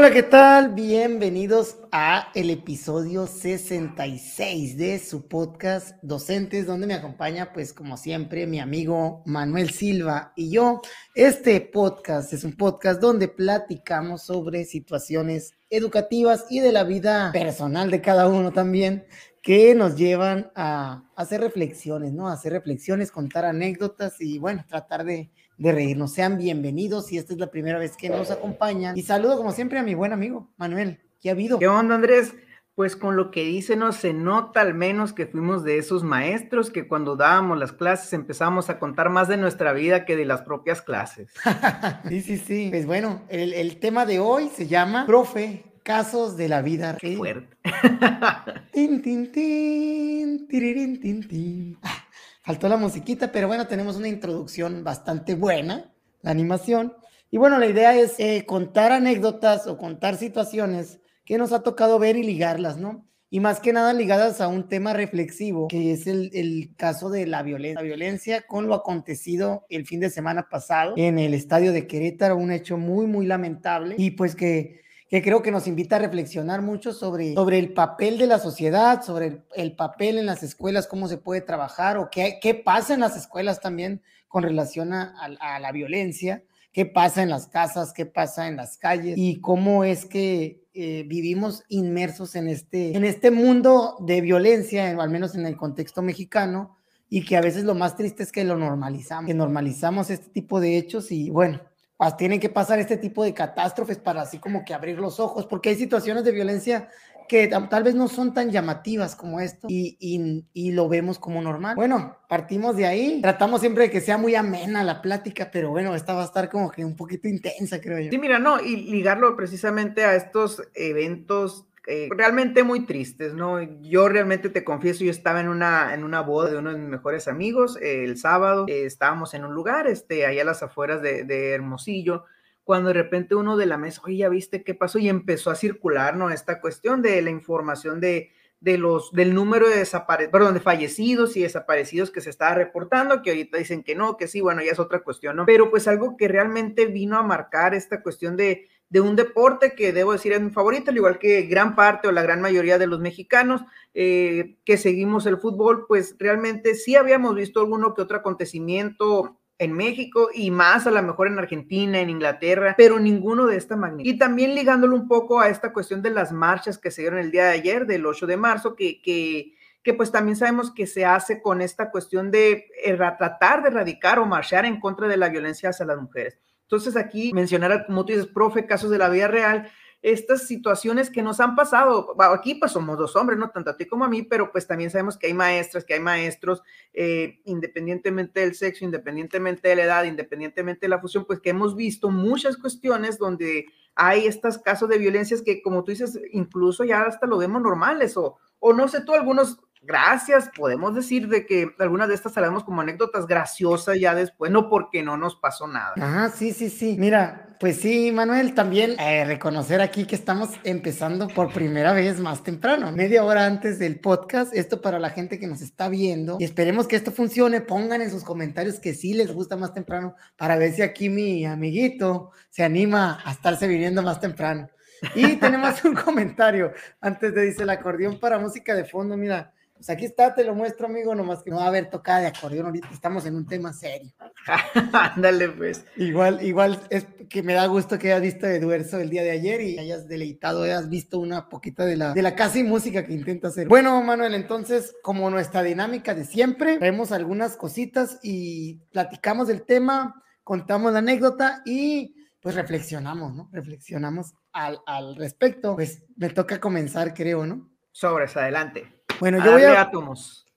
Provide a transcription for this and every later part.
Hola, ¿qué tal? Bienvenidos a el episodio 66 de su podcast Docentes, donde me acompaña, pues como siempre, mi amigo Manuel Silva y yo. Este podcast es un podcast donde platicamos sobre situaciones educativas y de la vida personal de cada uno también, que nos llevan a hacer reflexiones, ¿no? A hacer reflexiones, contar anécdotas y, bueno, tratar de reírnos. Sean bienvenidos, y esta es la primera vez que nos acompañan. Y saludo como siempre a mi buen amigo Manuel. ¿Qué ha habido? ¿Qué onda, Andrés? Pues con lo que dícenos se nota al menos que fuimos de esos maestros que cuando dábamos las clases empezamos a contar más de nuestra vida que de las propias clases. Sí. Pues bueno, el tema de hoy se llama Profe, casos de la vida real. Fuerte. Tin, tin, tin, tiririn, tin, tin. Faltó la musiquita, pero bueno, tenemos una introducción bastante buena, la animación. Y bueno, la idea es contar anécdotas o contar situaciones que nos ha tocado ver y ligarlas, ¿no? Y más que nada ligadas a un tema reflexivo, que es el caso de la violencia con lo acontecido el fin de semana pasado en el estadio de Querétaro, un hecho muy, muy lamentable, y pues que creo que nos invita a reflexionar mucho sobre el papel de la sociedad, sobre el papel en las escuelas, cómo se puede trabajar, o qué pasa en las escuelas también con relación a la violencia, qué pasa en las casas, qué pasa en las calles, y cómo es que vivimos inmersos en este mundo de violencia, al menos en el contexto mexicano, y que a veces lo más triste es que lo normalizamos, este tipo de hechos, y bueno, pues tienen que pasar este tipo de catástrofes para así como que abrir los ojos, porque hay situaciones de violencia que tal vez no son tan llamativas como esto y lo vemos como normal. Bueno, partimos de ahí, tratamos siempre de que sea muy amena la plática, pero bueno, esta va a estar como que un poquito intensa, creo yo. Sí, mira, no, y ligarlo precisamente a estos eventos realmente muy tristes, ¿no? Yo realmente te confieso, yo estaba en una boda de uno de mis mejores amigos el sábado. Estábamos en un lugar, allá a las afueras de Hermosillo, cuando de repente uno de la mesa, oye, ¿ya viste qué pasó? Y empezó a circular, ¿no? Esta cuestión de la información del número de fallecidos y desaparecidos que se estaba reportando, que ahorita dicen que no, que sí, bueno, ya es otra cuestión, ¿no? Pero pues algo que realmente vino a marcar esta cuestión de un deporte que debo decir es mi favorito, al igual que gran parte o la gran mayoría de los mexicanos que seguimos el fútbol, pues realmente sí habíamos visto alguno que otro acontecimiento en México y más a lo mejor en Argentina, en Inglaterra, pero ninguno de esta magnitud. Y también ligándolo un poco a esta cuestión de las marchas que se dieron el día de ayer, del 8 de marzo, que pues también sabemos que se hace con esta cuestión de tratar de erradicar o marchar en contra de la violencia hacia las mujeres. Entonces aquí mencionar, como tú dices, profe, casos de la vida real, estas situaciones que nos han pasado. Aquí pues somos dos hombres, no tanto a ti como a mí, pero pues también sabemos que hay maestras, que hay maestros, independientemente del sexo, independientemente de la edad, independientemente de la fusión, pues que hemos visto muchas cuestiones donde hay estos casos de violencias que, como tú dices, incluso ya hasta lo vemos normales, o no sé tú, algunos... Gracias, podemos decir de que algunas de estas salgamos como anécdotas graciosas ya después, no porque no nos pasó nada. Ah, sí. Mira, pues sí, Manuel, también reconocer aquí que estamos empezando por primera vez más temprano, media hora antes del podcast. Esto para la gente que nos está viendo, y esperemos que esto funcione. Pongan en sus comentarios que sí les gusta más temprano, para ver si aquí mi amiguito se anima a estarse viniendo más temprano. Y tenemos un comentario antes de dice el acordeón para música de fondo, mira. Pues aquí está, te lo muestro, amigo, nomás que no va a haber tocada de acordeón ahorita, estamos en un tema serio. Ándale, pues. Igual es que me da gusto que hayas visto de Duerzo el día de ayer y hayas deleitado, hayas visto una poquita de la casi música que intenta hacer. Bueno, Manuel, entonces, como nuestra dinámica de siempre, vemos algunas cositas y platicamos del tema, contamos la anécdota y pues reflexionamos, ¿no? Reflexionamos al respecto. Pues me toca comenzar, creo, ¿no? Sobres, adelante. Bueno, yo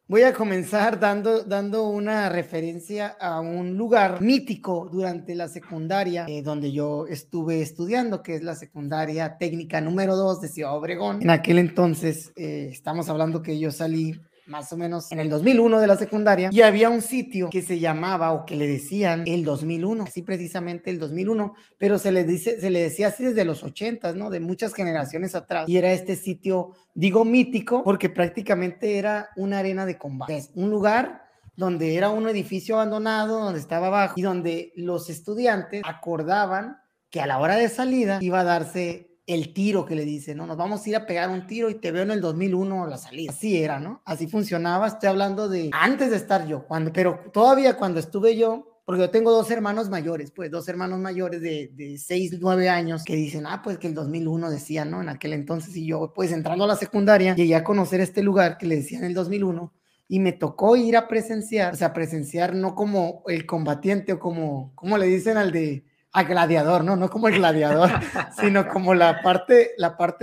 voy a comenzar dando una referencia a un lugar mítico durante la secundaria donde yo estuve estudiando, que es la secundaria técnica número 2 de Ciudad Obregón. En aquel entonces, estamos hablando que yo salí más o menos en el 2001 de la secundaria, y había un sitio que se llamaba, o que le decían, el 2001, así precisamente el 2001, pero se le decía así desde los 80, ¿no? De muchas generaciones atrás, y era este sitio, digo mítico, porque prácticamente era una arena de combate. Entonces, un lugar donde era un edificio abandonado, donde estaba abajo, y donde los estudiantes acordaban que a la hora de salida iba a darse el tiro que le dicen, ¿no? Nos vamos a ir a pegar un tiro y te veo en el 2001 a la salida. Así era, ¿no? Así funcionaba. Estoy hablando de antes de estar yo, pero todavía cuando estuve yo, porque yo tengo dos hermanos mayores, pues, dos hermanos mayores de 6, 9 años, que dicen, ah, pues que el 2001 decían, ¿no? En aquel entonces, y yo, pues, entrando a la secundaria, llegué a conocer este lugar que le decían el 2001, y me tocó ir a presenciar, o sea, presenciar no como el combatiente o como le dicen al de... a gladiador, no como el gladiador, sino como la parte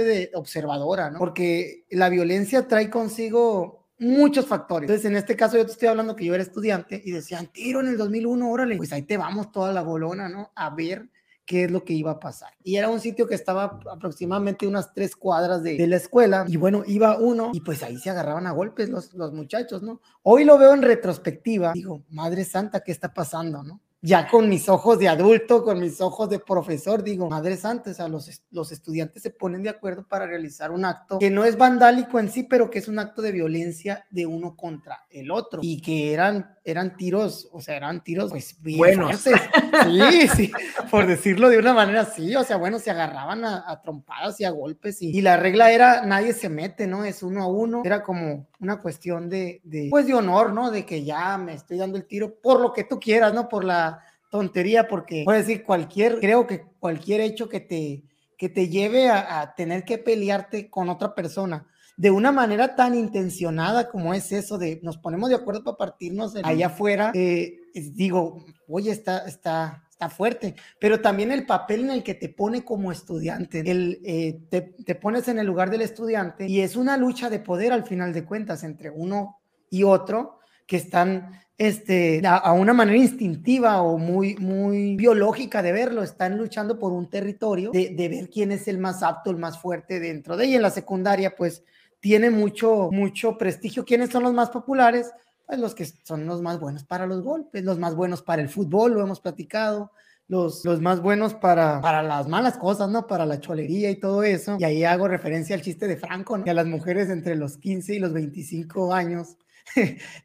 de observadora, ¿no? Porque la violencia trae consigo muchos factores. Entonces, en este caso, yo te estoy hablando que yo era estudiante y decían, tiro en el 2001, órale. Pues ahí te vamos toda la bolona, ¿no? A ver qué es lo que iba a pasar. Y era un sitio que estaba aproximadamente unas 3 cuadras de la escuela, y bueno, iba uno, y pues ahí se agarraban a golpes los muchachos, ¿no? Hoy lo veo en retrospectiva, digo, madre santa, ¿qué está pasando, no? Ya con mis ojos de adulto, con mis ojos de profesor, digo, madre santa, o sea, los estudiantes se ponen de acuerdo para realizar un acto que no es vandálico en sí, pero que es un acto de violencia de uno contra el otro, y que eran tiros, o sea, eran tiros, pues, bien buenos. Fuertes. Sí, por decirlo de una manera, sí, o sea, bueno, se agarraban a trompadas y a golpes, y la regla era, nadie se mete, ¿no? Es 1 a 1, era como una cuestión pues, de honor, ¿no? De que ya me estoy dando el tiro por lo que tú quieras, ¿no? Por la tontería, porque puedes decir creo que cualquier hecho que te lleve a tener que pelearte con otra persona de una manera tan intencionada como es eso de nos ponemos de acuerdo para partirnos allá afuera, digo, oye, está fuerte, pero también el papel en el que te pone como estudiante, te pones en el lugar del estudiante y es una lucha de poder al final de cuentas entre uno y otro que están a una manera instintiva o muy, muy biológica de verlo, están luchando por un territorio, de ver quién es el más apto, el más fuerte dentro de ella. En la secundaria, pues, tiene mucho, mucho prestigio. ¿Quiénes son los más populares? Pues los que son los más buenos para los golpes, los más buenos para el fútbol, lo hemos platicado, los más buenos para las malas cosas, ¿no? Para la cholería y todo eso. Y ahí hago referencia al chiste de Franco, ¿no? Que a las mujeres entre los 15 y los 25 años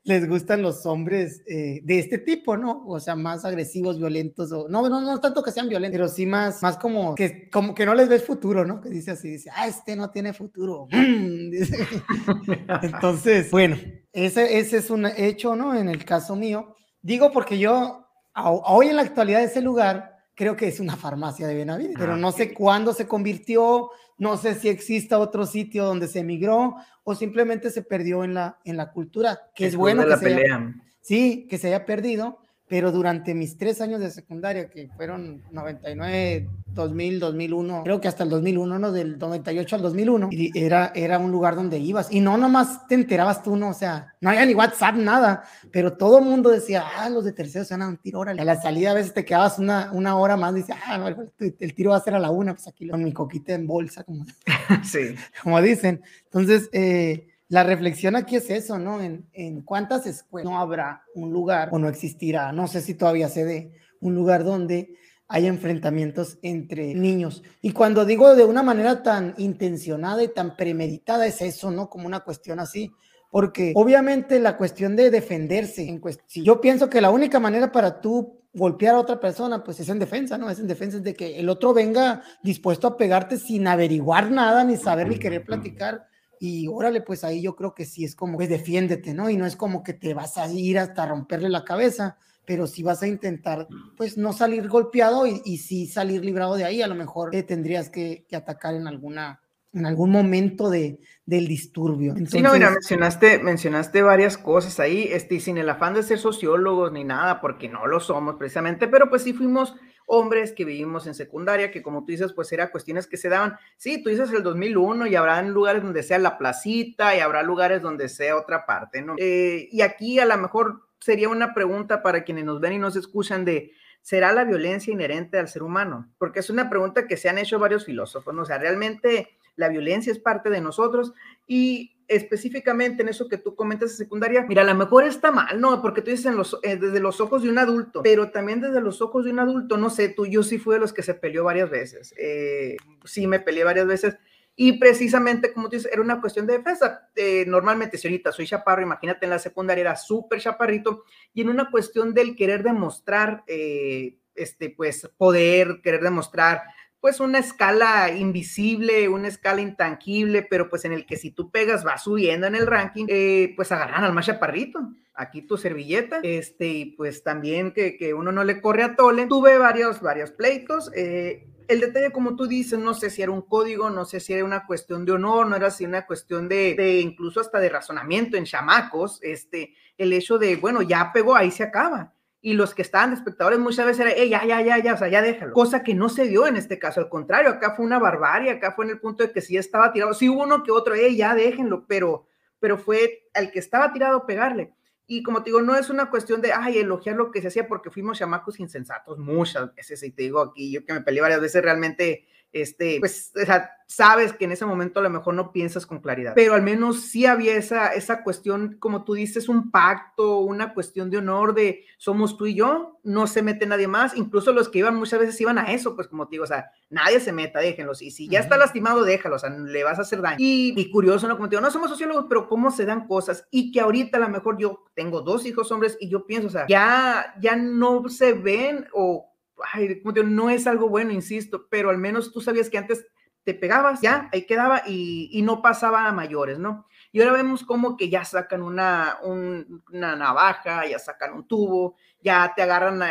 les gustan los hombres de este tipo, ¿no? O sea, más agresivos, violentos, o no tanto que sean violentos, pero sí más como que no les ves futuro, ¿no? Que dice así, dice, ah, este no tiene futuro. Entonces, bueno, ese es un hecho, ¿no? En el caso mío, digo porque yo, hoy en la actualidad de ese lugar, creo que es una farmacia de Benavides, pero no sé cuándo se convirtió, no sé si exista otro sitio donde se emigró o simplemente se perdió en la cultura, que es bueno que se haya perdido, pero durante mis 3 años de secundaria, que fueron 99, 2000, 2001, creo que hasta el 2001, ¿no? Del 98 al 2001, y era un lugar donde ibas, y no nomás te enterabas tú, ¿no? O sea, no había ni WhatsApp, nada, pero todo mundo decía, ah, los de tercero se van a un tiro, órale. A la salida a veces te quedabas una hora más, dices, ah, no, el tiro va a ser a la 1, pues aquí con mi coquita en bolsa, como, sí. Como dicen. Entonces, la reflexión aquí es eso, ¿no? En cuántas escuelas no habrá un lugar, o no existirá, no sé si todavía se dé, un lugar donde hay enfrentamientos entre niños. Y cuando digo de una manera tan intencionada y tan premeditada, es eso, ¿no? Como una cuestión así. Porque obviamente la cuestión de defenderse, si yo pienso que la única manera para tú golpear a otra persona, pues es en defensa, ¿no? Es en defensa de que el otro venga dispuesto a pegarte sin averiguar nada, ni saber, ni querer platicar. Y órale, pues ahí yo creo que sí es como, pues defiéndete, ¿no? Y no es como que te vas a ir hasta romperle la cabeza, pero sí vas a intentar, pues, no salir golpeado y sí salir librado de ahí. A lo mejor te tendrías que atacar en algún momento del disturbio. Entonces, sí, no, mira, mencionaste varias cosas ahí, sin el afán de ser sociólogos ni nada, porque no lo somos precisamente, pero pues sí fuimos hombres que vivimos en secundaria, que como tú dices, pues eran cuestiones que se daban. Sí, tú dices el 2001 y habrá lugares donde sea la placita y habrá lugares donde sea otra parte, ¿no? Y aquí a lo mejor sería una pregunta para quienes nos ven y nos escuchan de, ¿será la violencia inherente al ser humano? Porque es una pregunta que se han hecho varios filósofos, ¿no? O sea, realmente la violencia es parte de nosotros y específicamente en eso que tú comentas de secundaria, mira, a lo mejor está mal, ¿no? Porque tú dices desde los ojos de un adulto, pero también desde los ojos de un adulto, no sé, yo sí fui de los que se peleó varias veces, sí me peleé varias veces y precisamente como tú dices, era una cuestión de defensa. Normalmente, si ahorita soy chaparro, imagínate en la secundaria era súper chaparrito y en una cuestión del querer demostrar, pues poder, querer demostrar pues una escala invisible, una escala intangible, pero pues en el que si tú pegas vas subiendo en el ranking, pues agarran al más chaparrito. Aquí tu servilleta, y pues también que uno no le corre a tole. Tuve varios pleitos, el detalle, como tú dices, no sé si era un código, no sé si era una cuestión de honor, no era si una cuestión de incluso hasta de razonamiento en chamacos, el hecho de, bueno, ya pegó, ahí se acaba. Y los que estaban de espectadores muchas veces era, ya, o sea, ya déjalo. Cosa que no se dio en este caso, al contrario, acá fue una barbarie, acá fue en el punto de que sí estaba tirado, sí hubo uno que otro, ya déjenlo, pero fue al que estaba tirado pegarle. Y como te digo, no es una cuestión de, elogiar lo que se hacía, porque fuimos chamacos insensatos muchas veces, y te digo aquí, yo que me peleé varias veces, realmente, pues, o sea, sabes que en ese momento a lo mejor no piensas con claridad, pero al menos sí había esa cuestión, como tú dices, un pacto, una cuestión de honor de somos tú y yo, no se mete nadie más, incluso los que iban muchas veces iban a eso, pues como te digo, o sea, nadie se meta, déjenlos, y si ya está lastimado, déjalo, o sea, le vas a hacer daño. Y curioso, ¿no? Como te digo, no somos sociólogos, pero cómo se dan cosas, y que ahorita a lo mejor yo tengo 2 hijos hombres, y yo pienso, o sea, ya no se ven, o como te digo, no es algo bueno, insisto, pero al menos tú sabías que antes te pegabas, ya, ahí quedaba, y no pasaba a mayores, ¿no? Y ahora vemos como que ya sacan una navaja, ya sacan un tubo, ya te agarran,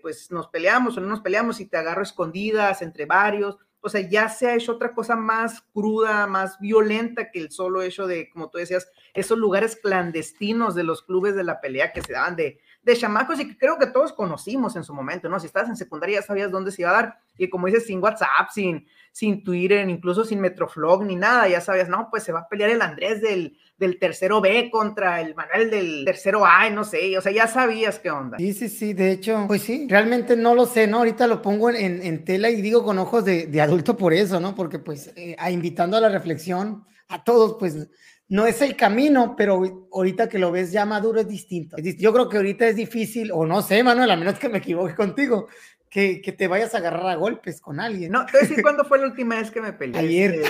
pues nos peleamos o no nos peleamos y te agarro escondidas entre varios, o sea, ya se ha hecho otra cosa más cruda, más violenta que el solo hecho de, como tú decías, esos lugares clandestinos de los clubes de la pelea que se daban de chamacos y que creo que todos conocimos en su momento, ¿no? Si estabas en secundaria ya sabías dónde se iba a dar, y como dices, sin WhatsApp, sin Twitter, incluso sin Metroflog ni nada, ya sabías, no, pues se va a pelear el Andrés del 3B contra el Manuel del 3A, no sé, o sea, ya sabías qué onda. Sí, de hecho, pues sí, realmente no lo sé, ¿no? Ahorita lo pongo en tela y digo con ojos de adulto por eso, ¿no? Porque pues invitando a la reflexión a todos, pues no es el camino, pero ahorita que lo ves ya maduro es distinto. Yo creo que ahorita es difícil, o no sé, Manuel, a menos que me equivoque contigo, que te vayas a agarrar a golpes con alguien. No, te voy a decir cuándo fue la última vez que me peleé. Ayer.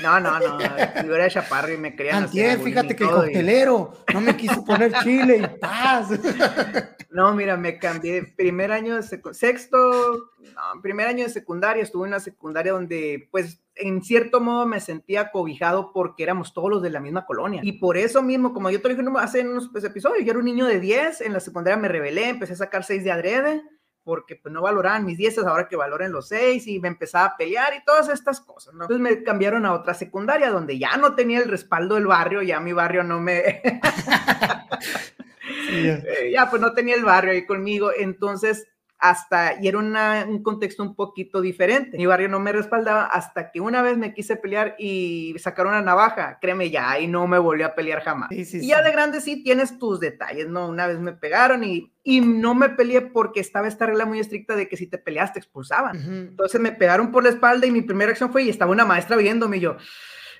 No, yo era chaparro y me querían hacer bullying. Fíjate que el coctelero no me quiso poner chile y paz. No, mira, me cambié. Primer año de secundaria, estuve en una secundaria donde, pues, en cierto modo me sentía acobijado porque éramos todos los de la misma colonia. Y por eso mismo, como yo te dije hace unos episodios, yo era un niño de 10, en la secundaria me rebelé, empecé a sacar 6 de adrede, porque pues no valoraban mis 10, ahora que valoran los 6, y me empezaba a pelear y todas estas cosas, ¿no? Entonces me cambiaron a otra secundaria donde ya no tenía el respaldo del barrio, ya mi barrio no me... ya pues no tenía el barrio ahí conmigo, entonces... y era un contexto un poquito diferente. Mi barrio no me respaldaba hasta que una vez me quise pelear y sacaron una navaja, créeme ya, y no me volvió a pelear jamás. Sí. Ya de grande sí tienes tus detalles, ¿no? Una vez me pegaron y no me peleé porque estaba esta regla muy estricta de que si te peleas te expulsaban. Entonces me pegaron por la espalda y mi primera acción fue, y estaba una maestra viéndome y yo...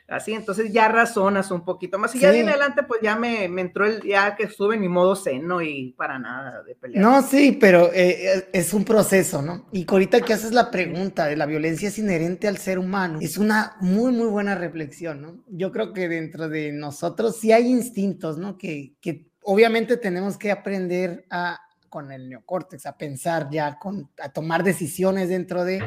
Así, entonces ya razonas un poquito más. Y ya de adelante, pues ya me entró ya que estuve en mi modo seno y para nada de pelear. No, sí, pero es un proceso, ¿no? Y ahorita que haces la pregunta de la violencia es inherente al ser humano, es una muy, muy buena reflexión, ¿no? Yo creo que dentro de nosotros sí hay instintos, ¿no? Que obviamente tenemos que aprender con el neocórtex, a pensar ya, a tomar decisiones dentro de...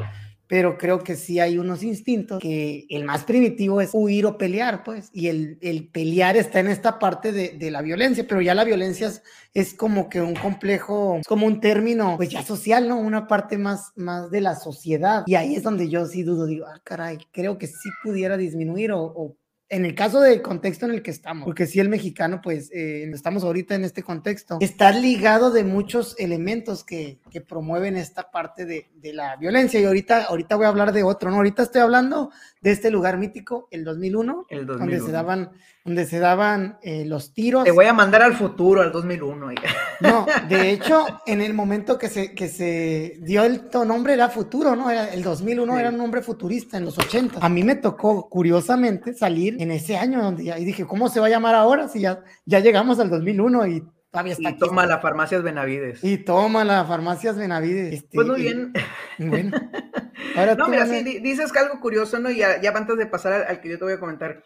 Pero creo que sí hay unos instintos que el más primitivo es huir o pelear, pues, y el pelear está en esta parte de la violencia, pero ya la violencia es como que un complejo, es como un término, pues ya social, ¿no? Una parte más de la sociedad, y ahí es donde yo sí dudo, digo, caray, creo que sí pudiera disminuir o en el caso del contexto en el que estamos, porque sí el mexicano, pues, estamos ahorita en este contexto, está ligado de muchos elementos que promueven esta parte de la violencia, y ahorita voy a hablar de otro, ¿no? Ahorita estoy hablando de este lugar mítico, el 2001. donde se daban los tiros. Te voy a mandar al futuro, al 2001. No, de hecho, en el momento que se dio el nombre era futuro, ¿no? El 2001 sí. Era un nombre futurista, en los 80. A mí me tocó, curiosamente, salir en ese año, y dije, ¿cómo se va a llamar ahora si ya llegamos al 2001 y todavía está aquí? Y toma la farmacias Benavides. Pues muy bien. Bueno. Ahora no, mira, sí, dices que algo curioso, ¿no? Ya antes de pasar al que yo te voy a comentar,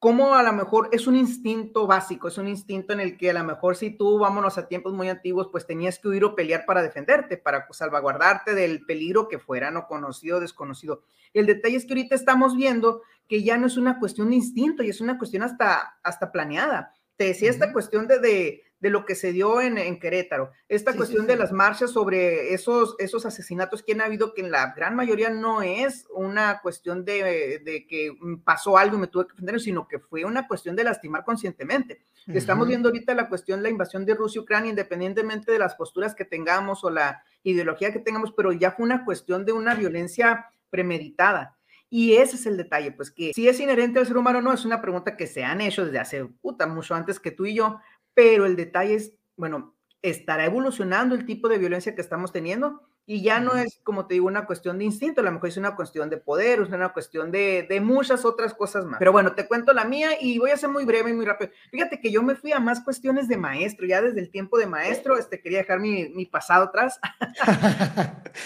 cómo a lo mejor es un instinto básico, es un instinto en el que a lo mejor si tú, vámonos a tiempos muy antiguos, pues tenías que huir o pelear para defenderte, para salvaguardarte del peligro que fuera, no conocido o desconocido. El detalle es que ahorita estamos viendo que ya no es una cuestión de instinto, y es una cuestión hasta planeada. Te decía esta cuestión de lo que se dio en Querétaro, esta cuestión de las marchas sobre esos asesinatos que han habido, que en la gran mayoría no es una cuestión de que pasó algo y me tuve que defender, sino que fue una cuestión de lastimar conscientemente. Estamos viendo ahorita la cuestión, la invasión de Rusia y Ucrania, independientemente de las posturas que tengamos o la ideología que tengamos, pero ya fue una cuestión de una violencia premeditada. Y ese es el detalle, pues que si es inherente al ser humano o no, es una pregunta que se han hecho desde hace mucho antes que tú y yo, pero el detalle es, bueno, ¿estará evolucionando el tipo de violencia que estamos teniendo? Y ya no es, como te digo, una cuestión de instinto, a lo mejor es una cuestión de poder, es una cuestión de muchas otras cosas más. Pero bueno, te cuento la mía y voy a ser muy breve y muy rápido. Fíjate que yo me fui a más cuestiones de maestro, ya desde el tiempo de maestro, quería dejar mi pasado atrás.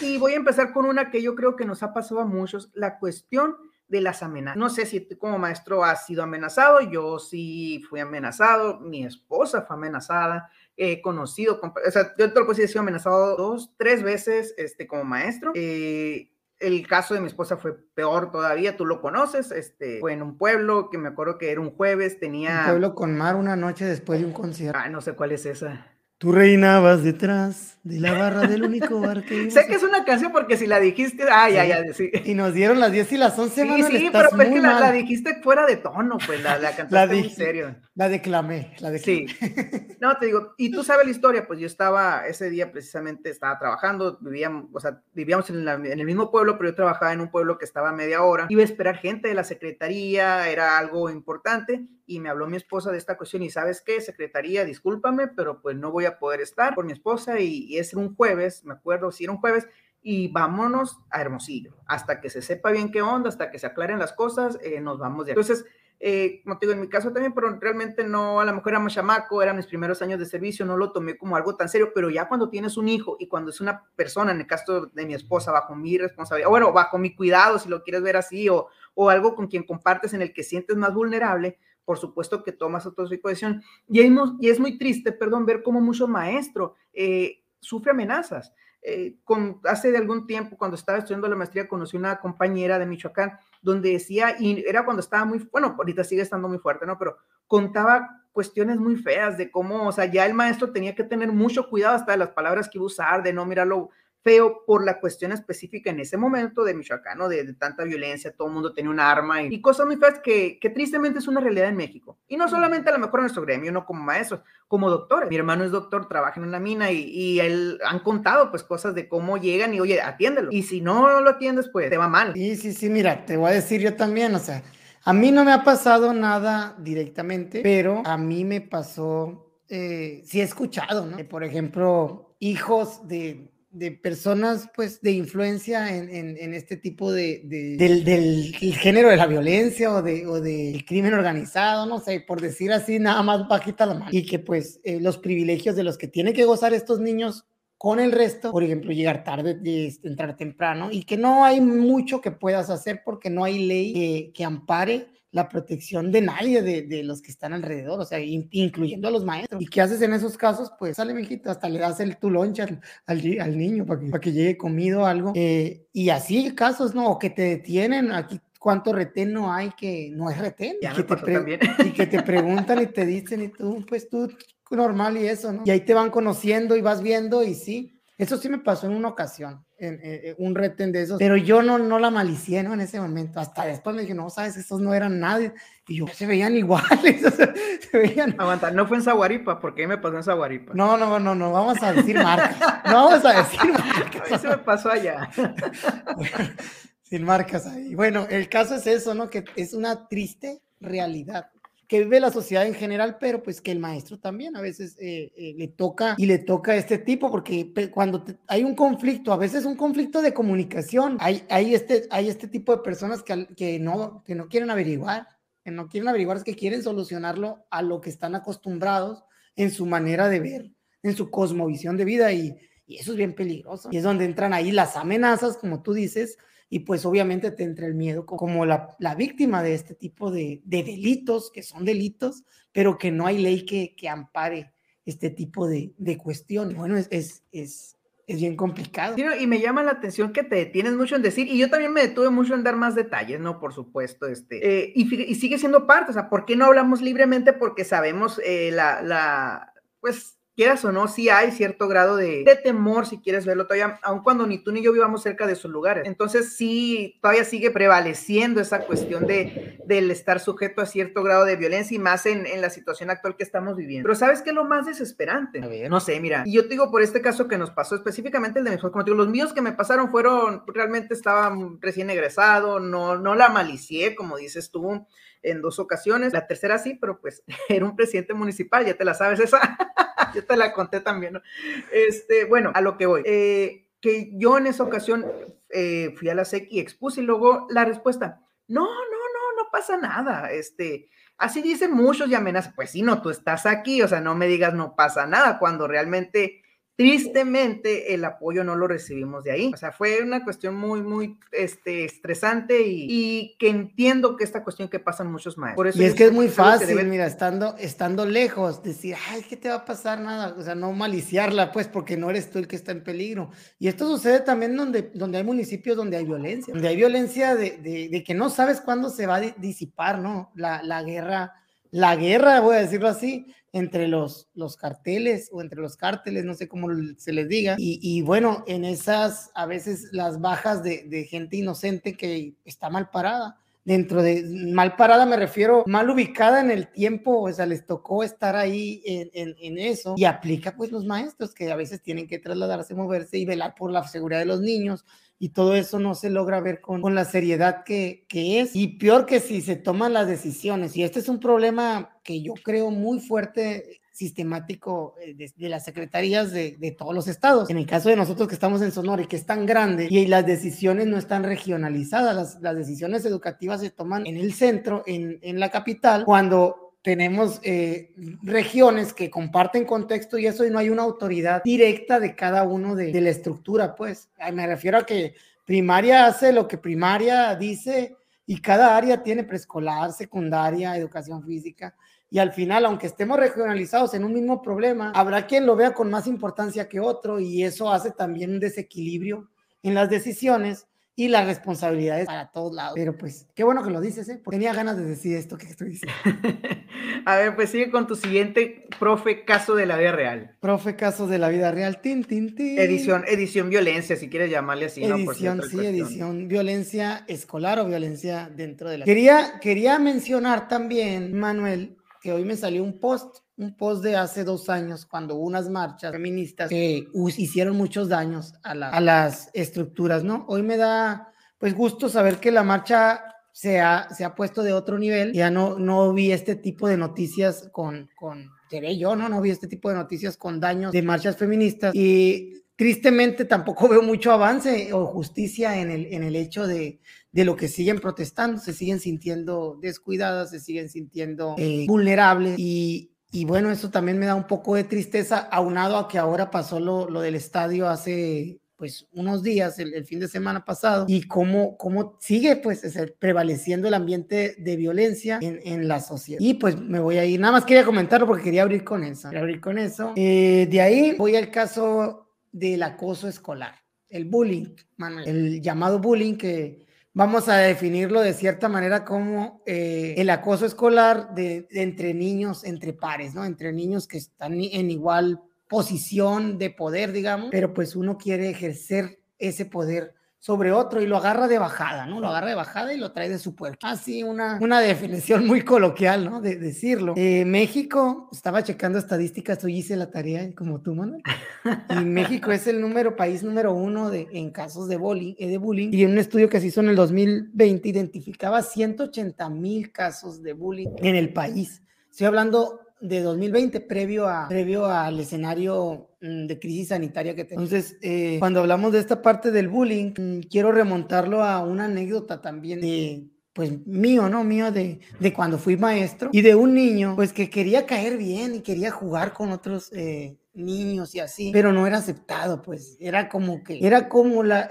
Y voy a empezar con una que yo creo que nos ha pasado a muchos, la cuestión de las amenazas. No sé si tú como maestro has sido amenazado, yo sí fui amenazado, mi esposa fue amenazada, conocido, o sea, yo te lo puedo decir, he sido amenazado 2, 3 veces como maestro. El caso de mi esposa fue peor todavía, tú lo conoces, fue en un pueblo que me acuerdo que era un jueves, tenía... Un pueblo con mar una noche después de un concierto. Ah, no sé cuál es esa. Tú reinabas detrás de la barra del único bar que... Sé que es una canción porque si la dijiste... Ah, sí. Ya, sí. Y nos dieron las 10 y las 11, sí, Manuel, sí, pero es que la dijiste fuera de tono, pues, la cantaste muy serio. La declamé. Sí. No, te digo, y tú sabes la historia, pues yo estaba, ese día precisamente estaba trabajando, vivíamos en el mismo pueblo, pero yo trabajaba en un pueblo que estaba a media hora, iba a esperar gente de la secretaría, era algo importante, y me habló mi esposa de esta cuestión, y ¿sabes qué? Secretaría, discúlpame, pero pues no voy a poder estar por mi esposa y es un jueves, me acuerdo si era un jueves, y vámonos a Hermosillo, hasta que se sepa bien qué onda, hasta que se aclaren las cosas, nos vamos de aquí. Entonces, como te digo, en mi caso también, pero realmente no, a lo mejor era más chamaco, eran mis primeros años de servicio, no lo tomé como algo tan serio, pero ya cuando tienes un hijo y cuando es una persona, en el caso de mi esposa, bajo mi responsabilidad, o bueno, bajo mi cuidado, si lo quieres ver así, o algo con quien compartes en el que sientes más vulnerable, por supuesto que tomas otro tipo de decisión. Y es muy triste, perdón, ver cómo muchos maestros sufren amenazas. Hace de algún tiempo, cuando estaba estudiando la maestría, conocí una compañera de Michoacán, donde decía, y era cuando estaba muy, bueno, ahorita sigue estando muy fuerte, ¿no? Pero contaba cuestiones muy feas de cómo, o sea, ya el maestro tenía que tener mucho cuidado hasta de las palabras que iba a usar, de no mirarlo feo por la cuestión específica en ese momento de Michoacán, ¿no? De tanta violencia, todo el mundo tenía un arma y cosas muy feas que tristemente es una realidad en México. Y no solamente a lo mejor en nuestro gremio, no como maestros, como doctores. Mi hermano es doctor, trabaja en una mina y él han contado pues cosas de cómo llegan y oye, atiéndelo. Y si no lo atiendes, pues te va mal. Sí, mira, te voy a decir yo también, o sea, a mí no me ha pasado nada directamente, pero a mí me pasó, sí he escuchado, ¿no? Por ejemplo, hijos de personas, pues, de influencia en este tipo del género de la violencia o del crimen organizado, no sé, por decir así, nada más bajita la mano. Y que, pues, los privilegios de los que tienen que gozar estos niños con el resto, por ejemplo, llegar tarde, entrar temprano, y que no hay mucho que puedas hacer porque no hay ley que ampare la protección de nadie, de los que están alrededor, o sea, incluyendo a los maestros. ¿Y qué haces en esos casos? Pues sale, mijito, hasta le das tu loncha al niño para que llegue comido o algo. Y así casos, ¿no? O que te detienen, aquí cuánto retén no hay, que no es retén. Y que te preguntan y te dicen, y tú, pues tú, normal y eso, ¿no? Y ahí te van conociendo y vas viendo y sí. Eso sí me pasó en una ocasión, en un retén de esos, pero yo no la malicié, ¿no? En ese momento, hasta después me dije, no, sabes, estos no eran nadie, y yo, se veían iguales, o sea, se veían... Aguanta, no fue en Zaguaripa, porque me pasó en Zaguaripa. No, vamos a decir marcas, Ahí se me pasó allá. Bueno, sin marcas ahí. Bueno, el caso es eso, ¿no? Que es una triste realidad que vive la sociedad en general, pero pues que el maestro también a veces le toca a este tipo, porque cuando hay un conflicto, a veces un conflicto de comunicación, hay este tipo de personas que no quieren averiguar, es que quieren solucionarlo a lo que están acostumbrados en su manera de ver, en su cosmovisión de vida, y eso es bien peligroso. Y es donde entran ahí las amenazas, como tú dices, y pues obviamente te entra el miedo como la víctima de este tipo de delitos, que son delitos, pero que no hay ley que ampare este tipo de cuestión. Bueno, es bien complicado. Sí, y me llama la atención que te detienes mucho en decir, y yo también me detuve mucho en dar más detalles, ¿no? Por supuesto, y sigue siendo parte, o sea, ¿por qué no hablamos libremente? Porque sabemos pues, quieras o no, sí hay cierto grado de temor, si quieres verlo todavía, aun cuando ni tú ni yo vivamos cerca de esos lugares. Entonces sí, todavía sigue prevaleciendo esa cuestión del estar sujeto a cierto grado de violencia, y más en la situación actual que estamos viviendo. Pero ¿sabes qué es lo más desesperante? A ver. No sé, mira, y yo te digo por este caso que nos pasó, específicamente el de mis hijos, como te digo, los míos que me pasaron fueron, realmente estaba recién egresado, no la malicié, como dices tú, en 2 ocasiones, la tercera sí, pero pues era un presidente municipal, ya te la sabes esa. Yo te la conté también, ¿no? Bueno, a lo que voy. Que yo en esa ocasión fui a la SEC y expuse, y luego la respuesta, no pasa nada. Así dicen muchos y amenazan. Pues sí, no, tú estás aquí, o sea, no me digas no pasa nada, cuando realmente, tristemente, el apoyo no lo recibimos de ahí. O sea, fue una cuestión muy, muy estresante, y que entiendo que esta cuestión que pasan muchos maestros. Por eso y es que es muy fácil, mira, estando lejos, decir, ay, ¿qué te va a pasar? Nada, o sea, no maliciarla, pues, porque no eres tú el que está en peligro. Y esto sucede también donde hay municipios donde hay violencia de que no sabes cuándo se va a disipar, ¿no? La guerra, voy a decirlo así, entre los carteles, o entre los cárteles, no sé cómo se les diga, y bueno, en esas, a veces las bajas de gente inocente que está mal parada, mal parada me refiero, mal ubicada en el tiempo, o sea, les tocó estar ahí en eso, y aplica pues los maestros, que a veces tienen que trasladarse, moverse y velar por la seguridad de los niños, y todo eso no se logra ver con la seriedad que es, y peor que si se toman las decisiones, y este es un problema que yo creo muy fuerte, sistemático, de las secretarías de todos los estados, en el caso de nosotros que estamos en Sonora y que es tan grande, y las decisiones no están regionalizadas, las decisiones educativas se toman en el centro, en la capital, cuando tenemos regiones que comparten contexto y eso, y no hay una autoridad directa de cada uno de la estructura, pues. Me refiero a que primaria hace lo que primaria dice, y cada área tiene preescolar, secundaria, educación física, y al final, aunque estemos regionalizados en un mismo problema, habrá quien lo vea con más importancia que otro, y eso hace también un desequilibrio en las decisiones y las responsabilidades para todos lados. Pero pues, qué bueno que lo dices, ¿eh? Porque tenía ganas de decir esto que estoy diciendo. A ver, pues sigue con tu siguiente, profe, caso de la vida real. Profe, caso de la vida real, tin, tin, tin. Edición violencia, si quieres llamarle así, ¿no? Por cierto, sí, edición violencia escolar o violencia dentro de la... Quería mencionar también, Manuel, que hoy me salió un post de hace 2 años, cuando hubo unas marchas feministas que hicieron muchos daños a las estructuras, ¿no? Hoy me da, pues, gusto saber que la marcha se ha puesto de otro nivel. Ya no vi este tipo de noticias no vi este tipo de noticias con daños de marchas feministas, y tristemente tampoco veo mucho avance o justicia en el hecho de lo que siguen protestando. Se siguen sintiendo descuidadas, se siguen sintiendo vulnerables, y bueno, eso también me da un poco de tristeza, aunado a que ahora pasó lo del estadio hace, pues, unos días, el fin de semana pasado, y cómo sigue, pues, prevaleciendo el ambiente de violencia en la sociedad. Y pues me voy a ir, nada más quería comentarlo porque quería abrir con eso. De ahí voy al caso del acoso escolar, el bullying, Manuel, el llamado bullying, que vamos a definirlo de cierta manera como el acoso escolar entre niños, entre pares, ¿no? Entre niños que están en igual posición de poder, digamos, pero pues uno quiere ejercer ese poder sobre otro y lo agarra de bajada, ¿no? Lo agarra de bajada y lo trae de su puerta. Así una definición muy coloquial, ¿no? De decirlo. México, estaba checando estadísticas, hoy hice la tarea como tú, Manuel. Y México es país número 1 en casos de bullying. Y en un estudio que se hizo en el 2020 identificaba 180,000 casos de bullying en el país. Estoy hablando de 2020, previo al escenario de crisis sanitaria que tenemos. Entonces, cuando hablamos de esta parte del bullying, quiero remontarlo a una anécdota también de cuando fui maestro, y de un niño, pues, que quería caer bien y quería jugar con otros niños y así, pero no era aceptado, pues. Era como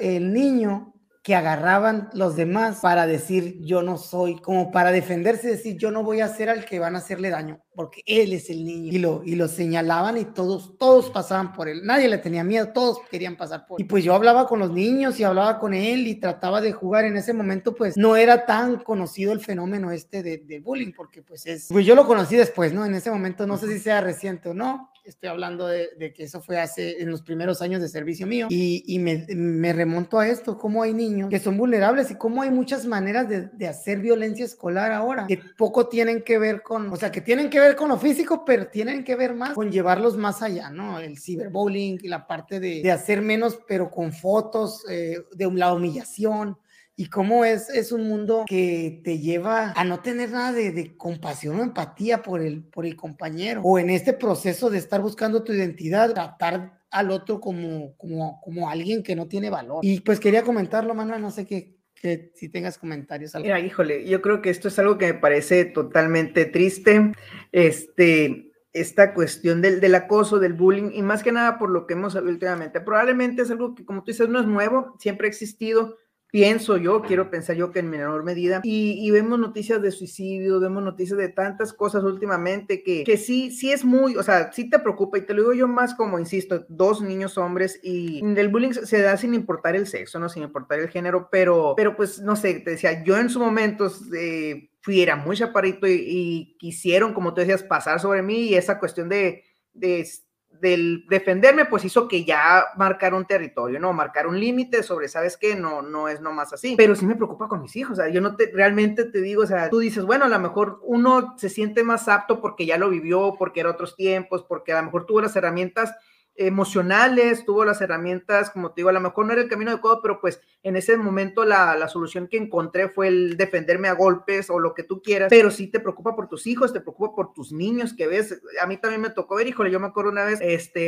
el niño que agarraban los demás para decir yo no soy, como para defenderse y decir yo no voy a ser al que van a hacerle daño, porque él es el niño, y lo señalaban y todos pasaban por él, nadie le tenía miedo, todos querían pasar por él, y pues yo hablaba con los niños y hablaba con él y trataba de jugar. En ese momento pues no era tan conocido el fenómeno este de bullying, porque pues yo lo conocí después, ¿no? En ese momento no sé si sea reciente o no. Estoy hablando de que eso fue en los primeros años de servicio mío, y me remonto a esto, cómo hay niños que son vulnerables y cómo hay muchas maneras de hacer violencia escolar ahora, que poco tienen que ver con, o sea, que tienen que ver con lo físico, pero tienen que ver más con llevarlos más allá, ¿no? El ciberbullying, la parte de hacer menos, pero con fotos, de la humillación. Y cómo es un mundo que te lleva a no tener nada de compasión o empatía por el compañero, o en este proceso de estar buscando tu identidad, tratar al otro como alguien que no tiene valor. Y pues quería comentarlo, Manuel, no sé qué si tengas comentarios. Mira, híjole, yo creo que esto es algo que me parece totalmente triste, esta cuestión del acoso, del bullying, y más que nada por lo que hemos hablado últimamente. Probablemente es algo que, como tú dices, no es nuevo, siempre ha existido. Pienso yo, quiero pensar yo que en menor medida, y vemos noticias de suicidio, vemos noticias de tantas cosas últimamente que sí es muy, o sea, sí te preocupa, y te lo digo yo más como, insisto, dos niños hombres, y el bullying se da sin importar el sexo, no, sin importar el género, pero pues, no sé, te decía, yo en su momento era muy chaparrito y quisieron, como tú decías, pasar sobre mí, y esa cuestión del defenderme, pues hizo que ya marcar un territorio, ¿no? Marcar un límite sobre, ¿sabes qué? No es nomás así. Pero sí me preocupa con mis hijos, o sea, yo no realmente te digo, o sea, tú dices, bueno, a lo mejor uno se siente más apto porque ya lo vivió, porque era otros tiempos, porque a lo mejor tuvo las herramientas emocionales, tuvo las herramientas, como te digo, a lo mejor no era el camino adecuado, pero pues en ese momento la solución que encontré fue el defenderme a golpes o lo que tú quieras, pero sí te preocupa por tus hijos, te preocupa por tus niños que ves. A mí también me tocó ver, híjole, yo me acuerdo una vez,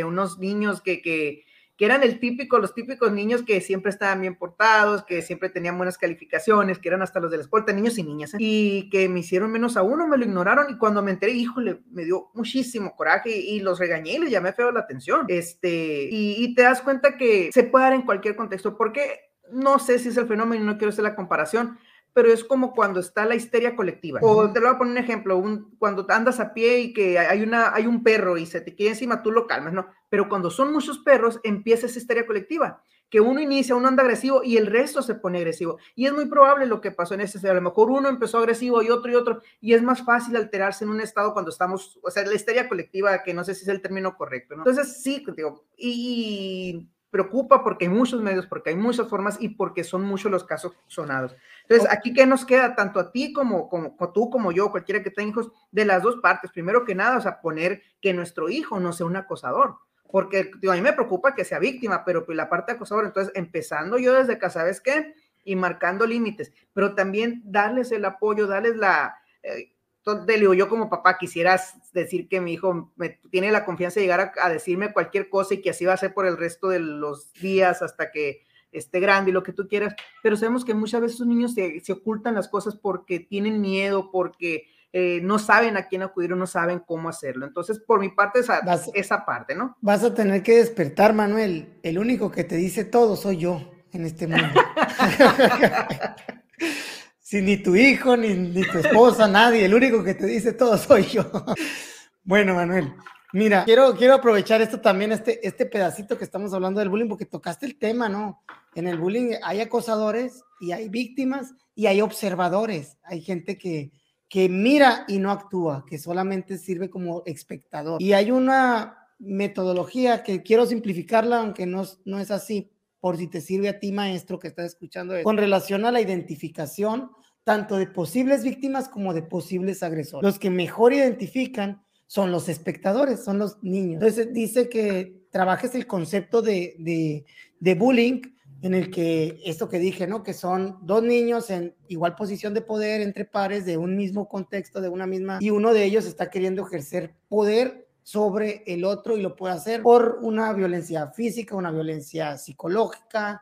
unos niños que eran los típicos niños que siempre estaban bien portados, que siempre tenían buenas calificaciones, que eran hasta los de la escuela, niños y niñas, y que me hicieron menos a uno, me lo ignoraron, y cuando me enteré, híjole, me dio muchísimo coraje, y los regañé, y les llamé feo la atención, y te das cuenta que se puede dar en cualquier contexto, porque no sé si es el fenómeno, no quiero hacer la comparación, pero es como cuando está la histeria colectiva. O te lo voy a poner un ejemplo, cuando andas a pie y que hay un perro y se te queda encima, tú lo calmas, ¿no? Pero cuando son muchos perros, empieza esa histeria colectiva, que uno anda agresivo y el resto se pone agresivo. Y es muy probable lo que pasó en ese, a lo mejor uno empezó agresivo y otro, y es más fácil alterarse en un estado cuando estamos, o sea, la histeria colectiva, que no sé si es el término correcto, ¿no? Entonces sí, digo, y preocupa porque hay muchos medios, porque hay muchas formas y porque son muchos los casos sonados. Entonces, aquí ¿qué nos queda? Tanto a ti como tú, como yo, cualquiera que tenga hijos, de las dos partes. Primero que nada, o sea, poner que nuestro hijo no sea un acosador, porque digo, a mí me preocupa que sea víctima, pero pues, la parte acosadora, entonces, empezando yo desde acá, ¿sabes qué? Y marcando límites, pero también darles el apoyo, darles la... Entonces, yo como papá quisieras decir que mi hijo tiene la confianza de llegar a decirme cualquier cosa y que así va a ser por el resto de los días hasta que esté grande y lo que tú quieras, pero sabemos que muchas veces los niños se ocultan las cosas porque tienen miedo, porque no saben a quién acudir o no saben cómo hacerlo. Entonces, por mi parte, esa parte, ¿no? Vas a tener que despertar, Manuel. El único que te dice todo soy yo en este mundo. Sí, ni tu hijo, ni tu esposa, nadie. El único que te dice todo soy yo. Bueno, Manuel, mira, quiero aprovechar esto también, este pedacito que estamos hablando del bullying, porque tocaste el tema, ¿no? En el bullying hay acosadores y hay víctimas y hay observadores. Hay gente que mira y no actúa, que solamente sirve como espectador. Y hay una metodología que quiero simplificarla, aunque no es así, por si te sirve a ti, maestro, que estás escuchando esto, con relación a la identificación tanto de posibles víctimas como de posibles agresores. Los que mejor identifican son los espectadores, son los niños. Entonces dice que trabajes el concepto de bullying, en el que esto que dije, ¿no? Que son dos niños en igual posición de poder, entre pares, de un mismo contexto, de una misma, y uno de ellos está queriendo ejercer poder sobre el otro, y lo puede hacer por una violencia física, una violencia psicológica,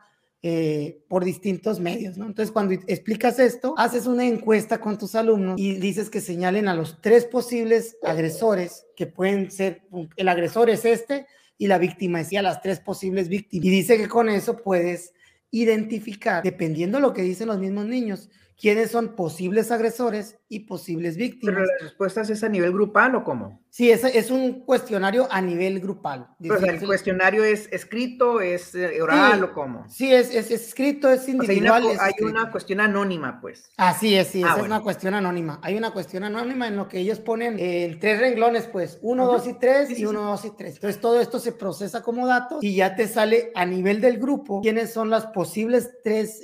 por distintos medios, ¿no? Entonces, cuando explicas esto, haces una encuesta con tus alumnos y dices que señalen a los tres posibles agresores, que pueden ser, el agresor es este y la víctima es, y a las tres posibles víctimas. Y dice que con eso puedes identificar, dependiendo de lo que dicen los mismos niños, quiénes son posibles agresores y posibles víctimas. ¿Pero las respuestas es a nivel grupal o cómo? Sí, es un cuestionario a nivel grupal. Pero el cuestionario es escrito, es oral, sí, o cómo. Sí, es escrito, es individual. O sea, hay una cuestión anónima, pues. Así es, sí, es una cuestión anónima. Hay una cuestión anónima en lo que ellos ponen tres renglones, pues, 1, 2 y 3, sí, sí, y 1, 2 y 3. Entonces todo esto se procesa como datos y ya te sale a nivel del grupo quiénes son las posibles 3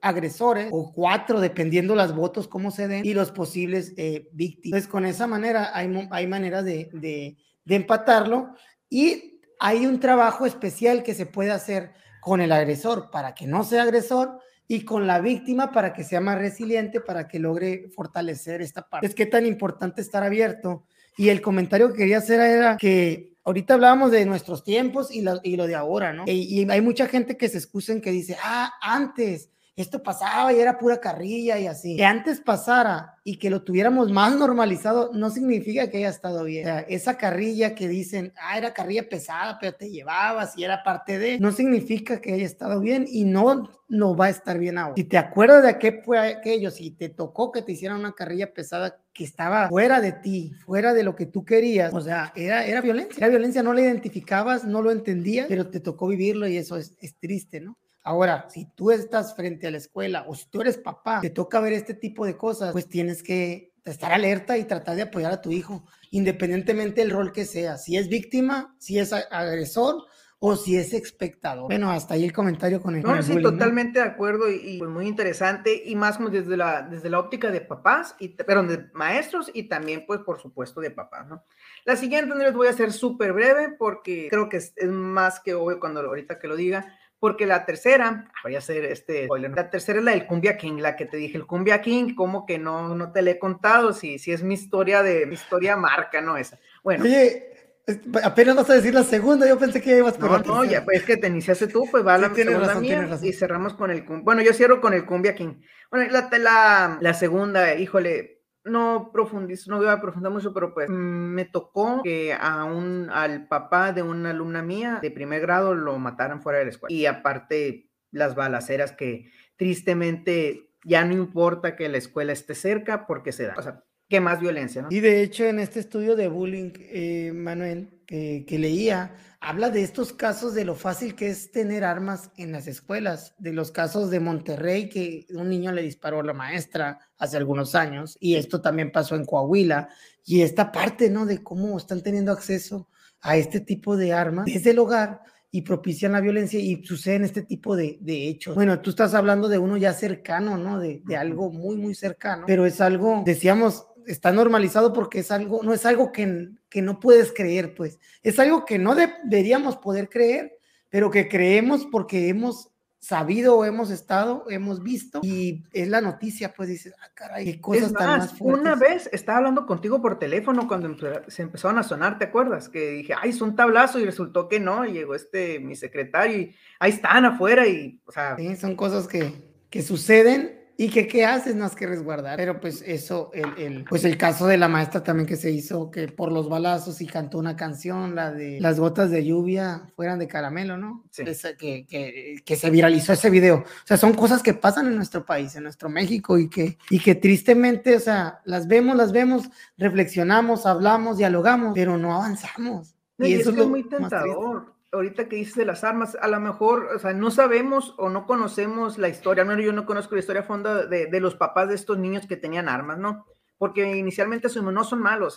agresores o 4, dependiendo las votos cómo se den, y los posibles víctimas. Entonces con esa manera hay maneras de empatarlo, y hay un trabajo especial que se puede hacer con el agresor para que no sea agresor y con la víctima para que sea más resiliente, para que logre fortalecer esta parte. Es que tan importante estar abierto. Y el comentario que quería hacer era que ahorita hablábamos de nuestros tiempos y lo de ahora, ¿no? Y hay mucha gente que se excusa en que dice, antes esto pasaba y era pura carrilla y así. Que antes pasara y que lo tuviéramos más normalizado no significa que haya estado bien. O sea, esa carrilla que dicen, era carrilla pesada, pero te llevabas y era parte de... No significa que haya estado bien y no va a estar bien ahora. Si te acuerdas de aquello, si te tocó que te hicieran una carrilla pesada que estaba fuera de ti, fuera de lo que tú querías, o sea, era violencia. Era violencia, no la identificabas, no lo entendías, pero te tocó vivirlo y eso es triste, ¿no? Ahora, si tú estás frente a la escuela o si tú eres papá, te toca ver este tipo de cosas, pues tienes que estar alerta y tratar de apoyar a tu hijo, independientemente del rol que sea, si es víctima, si es agresor o si es espectador. Bueno, hasta ahí el comentario con el... No, sí, totalmente de acuerdo y pues muy interesante, y más como desde la óptica de papás, perdón, de maestros y también, pues, por supuesto, de papás, ¿no? La siguiente, Andrés, voy a ser súper breve porque creo que es más que obvio cuando ahorita que lo diga. Porque la tercera, voy a hacer spoiler, la tercera es la del Cumbia King, la que te dije, el Cumbia King, como que no te la he contado, si es mi historia marca, ¿no? Esa. Bueno. Oye, apenas vas a decir la segunda, yo pensé que ibas por la tercera. No, ya, pues, es que te iniciaste tú, pues va sí, la segunda razón, mía, y cerramos con el Cumbia. Bueno, yo cierro con el Cumbia King. Bueno, la segunda, híjole, no voy a profundizar mucho, pero pues me tocó que al papá de una alumna mía de primer grado lo mataran fuera de la escuela. Y aparte las balaceras que tristemente ya no importa que la escuela esté cerca porque se da. O sea, ¿qué más violencia, no? Y de hecho en este estudio de bullying, Manuel, que leía, habla de estos casos de lo fácil que es tener armas en las escuelas, de los casos de Monterrey, que un niño le disparó a la maestra hace algunos años, y esto también pasó en Coahuila, y esta parte, ¿no?, de cómo están teniendo acceso a este tipo de armas desde el hogar y propician la violencia y suceden este tipo de hechos. Bueno, tú estás hablando de uno ya cercano, ¿no?, de algo muy, muy cercano, pero es algo, decíamos, está normalizado porque es algo, no es algo que no puedes creer, pues. Es algo que no deberíamos poder creer, pero que creemos porque hemos sabido o hemos estado, hemos visto, y es la noticia, pues dices, caray, qué cosas tan más fuertes. Una vez estaba hablando contigo por teléfono cuando se empezaron a sonar, ¿te acuerdas? Que dije, es un tablazo, y resultó que no, y llegó mi secretario, y ahí están afuera, y, o sea... Sí, son cosas que suceden, y que qué haces más que resguardar. Pero pues eso, pues el caso de la maestra también que se hizo, que por los balazos, y cantó una canción, la de las gotas de lluvia fueran de caramelo, ¿no? Sí. Esa, que se viralizó ese video. O sea, son cosas que pasan en nuestro país, en nuestro México, y que tristemente, o sea, las vemos, reflexionamos, hablamos, dialogamos, pero no avanzamos. No, y eso es muy tentador. Ahorita que dices de las armas, a lo mejor, o sea, no sabemos o no conocemos la historia, al menos yo no conozco la historia a fondo de los papás de estos niños que tenían armas, ¿no? Porque inicialmente asumimos, no son malos,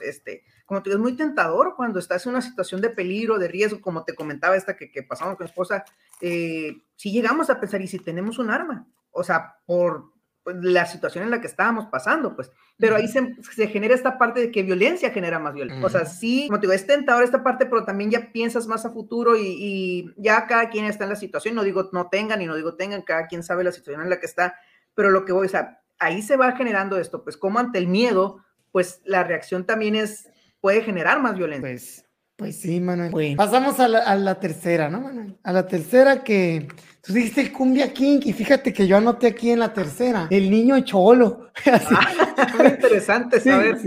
como te digo, es muy tentador cuando estás en una situación de peligro, de riesgo, como te comentaba que pasamos con mi esposa, si llegamos a pensar, ¿y si tenemos un arma? O sea, por la situación en la que estábamos pasando, pues, pero ahí se genera esta parte de que violencia genera más violencia, o sea, sí, como te digo, es tentador esta parte, pero también ya piensas más a futuro y ya cada quien está en la situación, no digo no tengan y no digo tengan, cada quien sabe la situación en la que está, pero lo que voy, o sea, ahí se va generando esto, pues, como ante el miedo, pues, la reacción también puede generar más violencia. Pues sí, Manuel. Bueno. Pasamos a la tercera, ¿no, Manuel? A la tercera que... Tú dijiste el Cumbia King, y fíjate que yo anoté aquí en la tercera, el niño cholo. Muy interesante saber.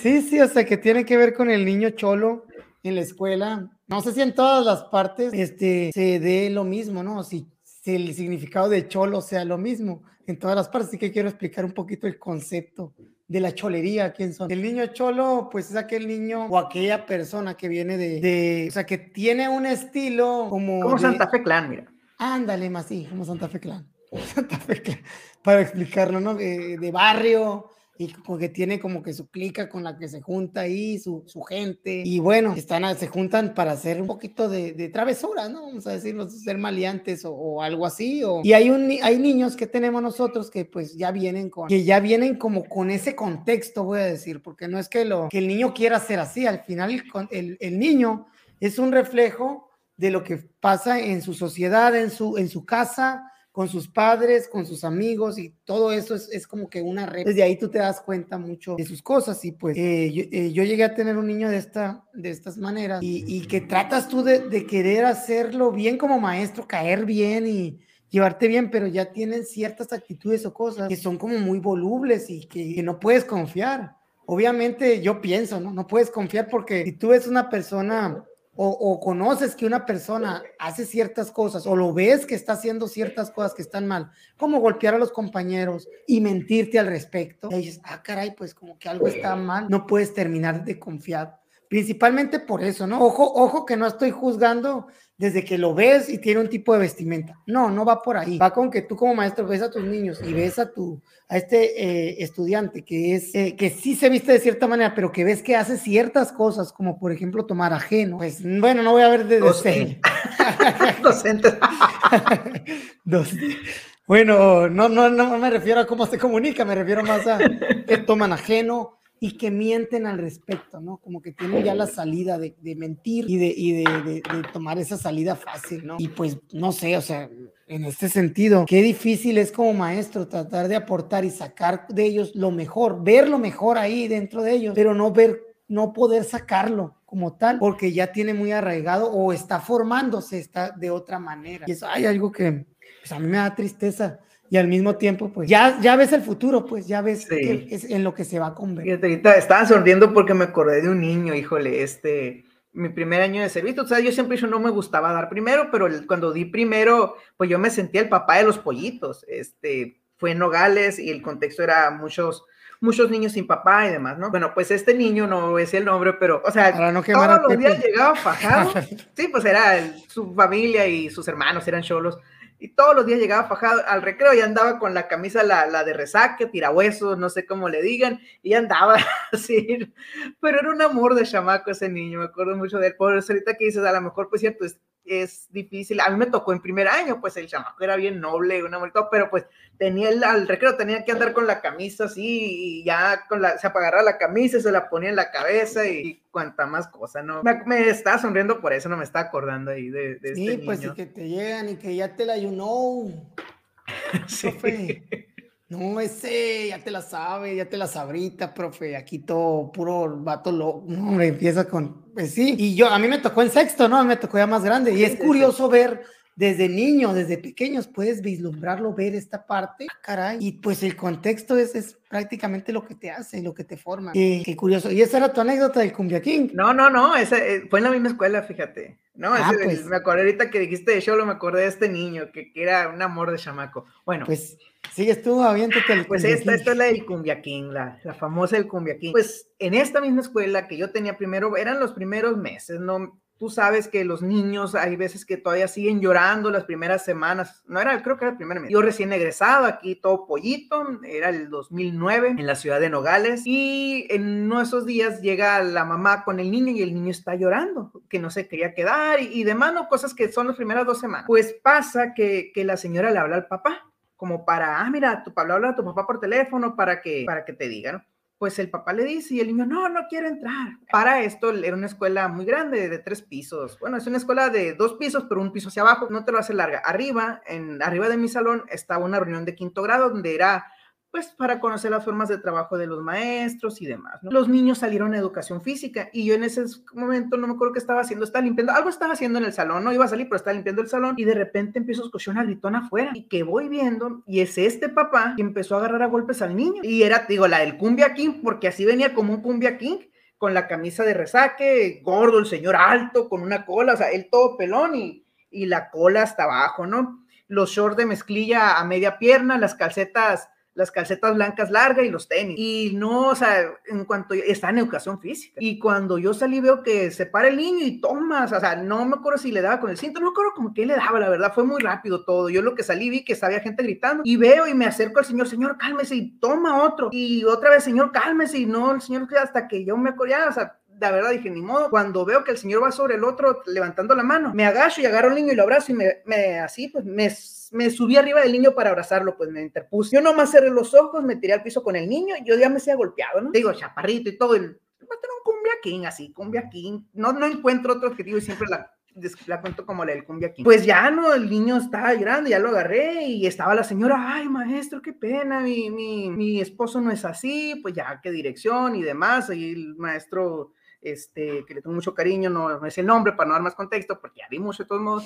Sí, o sea, que tiene que ver con el niño cholo en la escuela. No sé si en todas las partes se dé lo mismo, ¿no? Si si el significado de cholo sea lo mismo en todas las partes. Así que quiero explicar un poquito el concepto de la cholería, quién son. El niño cholo, pues es aquel niño o aquella persona que viene o sea, que tiene un estilo como... Como Santa Fe Clan, mira. Ándale, más sí, como Santa Fe Clan. Santa Fe Clan, para explicarlo, ¿no? De barrio, y que tiene como que su clica con la que se junta ahí, su gente, y bueno, se juntan para hacer un poquito de travesuras, ¿no? Vamos a decirlo, ser maleantes o algo así, y hay niños que tenemos nosotros que pues ya vienen como con ese contexto, voy a decir, porque no es que el niño quiera ser así, al final el niño es un reflejo de lo que pasa en su sociedad, en su casa, con sus padres, con sus amigos, y todo eso es como que una red. Desde ahí tú te das cuenta mucho de sus cosas, y pues yo llegué a tener un niño de estas maneras, y que tratas tú de querer hacerlo bien como maestro, caer bien y llevarte bien, pero ya tienen ciertas actitudes o cosas que son como muy volubles y que no puedes confiar. Obviamente yo pienso, no puedes confiar, porque si tú ves una persona... O conoces que una persona hace ciertas cosas, o lo ves que está haciendo ciertas cosas que están mal, como golpear a los compañeros y mentirte al respecto, y dices, ah, caray, pues como que algo está mal, no puedes terminar de confiar, principalmente por eso, ¿no? Ojo que no estoy juzgando desde que lo ves y tiene un tipo de vestimenta, no va por ahí, va con que tú como maestro ves a tus niños y ves a este estudiante que sí se viste de cierta manera, pero que ves que hace ciertas cosas, como por ejemplo tomar ajeno, pues bueno, no voy a ver de docente. Docente. Bueno, no me refiero a cómo se comunica, me refiero más a que toman ajeno y que mienten al respecto, ¿no? Como que tienen ya la salida de mentir y de tomar esa salida fácil, ¿no? Y pues, no sé, o sea, en este sentido, qué difícil es como maestro tratar de aportar y sacar de ellos lo mejor, ver lo mejor ahí dentro de ellos, pero no poder sacarlo como tal, porque ya tiene muy arraigado o está formándose, está de otra manera. Y eso hay algo que pues, a mí me da tristeza. Y al mismo tiempo, pues, ya ves el futuro, pues, ya ves sí. Es en lo que se va a convertir. Estaba sonriendo porque me acordé de un niño, híjole, mi primer año de servicio, o sea, yo siempre no me gustaba dar primero, pero cuando di primero, pues, yo me sentía el papá de los pollitos, fue en Nogales y el contexto era muchos niños sin papá y demás, ¿no? Bueno, pues este niño, no es el nombre, pero, o sea, no todos los días llegaba fajado, sí, pues, era su familia y sus hermanos eran cholos, y todos los días llegaba fajado al recreo y andaba con la camisa, la de resaque, tirahuesos, no sé cómo le digan, y andaba así, pero era un amor de chamaco ese niño, me acuerdo mucho de él. Por eso ahorita que dices, a lo mejor, pues cierto, es difícil, a mí me tocó en primer año, pues el chamaco era bien noble, una vuelta, pero pues tenía al recreo, tenía que andar con la camisa así, y ya se agarraba la camisa y se la ponía en la cabeza, y cuanta más cosa, ¿no? Me está sonriendo por eso, no me está acordando ahí de sí, este pues niño. Y que te llegan y que ya te la sí. Profe, no, ya te la sabe, ya te la sabrita, profe, aquí todo puro vato loco, hombre, empieza con, pues sí, y a mí me tocó en sexto, ¿no? Me tocó ya más grande, y es curioso ver, desde niño, desde pequeños, puedes vislumbrarlo, ver esta parte, caray, y pues el contexto es prácticamente lo que te hace, lo que te forma, qué curioso. ¿Y esa era tu anécdota del cumbiaquín? No, esa fue en la misma escuela, fíjate. No, pues, me acordé ahorita que dijiste de Cholo, me acordé de este niño, que era un amor de chamaco. Bueno, pues sigues tú, aviéntate el pues cumbiaquín. Esta es la del cumbiaquín, la famosa del cumbiaquín. Pues en esta misma escuela que yo tenía primero, eran los primeros meses, ¿no? Tú sabes que los niños hay veces que todavía siguen llorando las primeras semanas. No era, creo que era el primer mes. Yo recién egresado aquí, todo pollito. Era el 2009 en la ciudad de Nogales. Y en uno de esos días llega la mamá con el niño y el niño está llorando, que no se quería quedar y demás, ¿no? Cosas que son las primeras 2 semanas. Pues pasa que la señora le habla al papá, como para, mira, habla a tu papá por teléfono para que te diga, ¿no? Pues el papá le dice y el niño, no quiere entrar. Para esto era una escuela muy grande de 3 pisos. Bueno, es una escuela de 2 pisos, pero un piso hacia abajo. No te lo hace larga. Arriba de mi salón estaba una reunión de 5º grado donde era, pues, para conocer las formas de trabajo de los maestros y demás, ¿no? Los niños salieron a educación física y yo en ese momento no me acuerdo qué estaba haciendo. Algo estaba haciendo en el salón, no iba a salir, pero estaba limpiando el salón y de repente empiezo a escuchar una gritona afuera y que voy viendo y es este papá que empezó a agarrar a golpes al niño y era, digo, la del cumbiaquín, porque así venía como un cumbiaquín con la camisa de resaque, gordo, el señor alto, con una cola, o sea, él todo pelón y la cola hasta abajo, ¿no? los shorts de mezclilla a media pierna, las calcetas blancas largas y los tenis. Y no, o sea, en cuanto yo, está en educación física. Y cuando yo salí veo que se para el niño y toma, o sea, no me acuerdo si le daba con el cinto, no me acuerdo como que le daba, la verdad, fue muy rápido todo. Yo lo que salí vi que había gente gritando y veo y me acerco al señor, señor, cálmese, y toma otro. Y otra vez, señor, cálmese, y no, el señor, hasta que yo me acordé, o sea, la verdad dije, ni modo. Cuando veo que el señor va sobre el otro levantando la mano, me agacho y agarro al niño y lo abrazo y me subí arriba del niño para abrazarlo, pues me interpuse. Yo nomás cerré los ojos, me tiré al piso con el niño, yo ya me hacía golpeado, ¿no? Digo, chaparrito y todo, va a tener un cumbia king, así, cumbia king. No encuentro otro objetivo y siempre la cuento como la del cumbia king. Pues ya no, el niño estaba llorando, ya lo agarré y estaba la señora, ay maestro, qué pena, mi esposo no es así, pues ya, qué dirección y demás, y el maestro... que le tengo mucho cariño, no es el nombre para no dar más contexto, porque ya vimos de todos modos,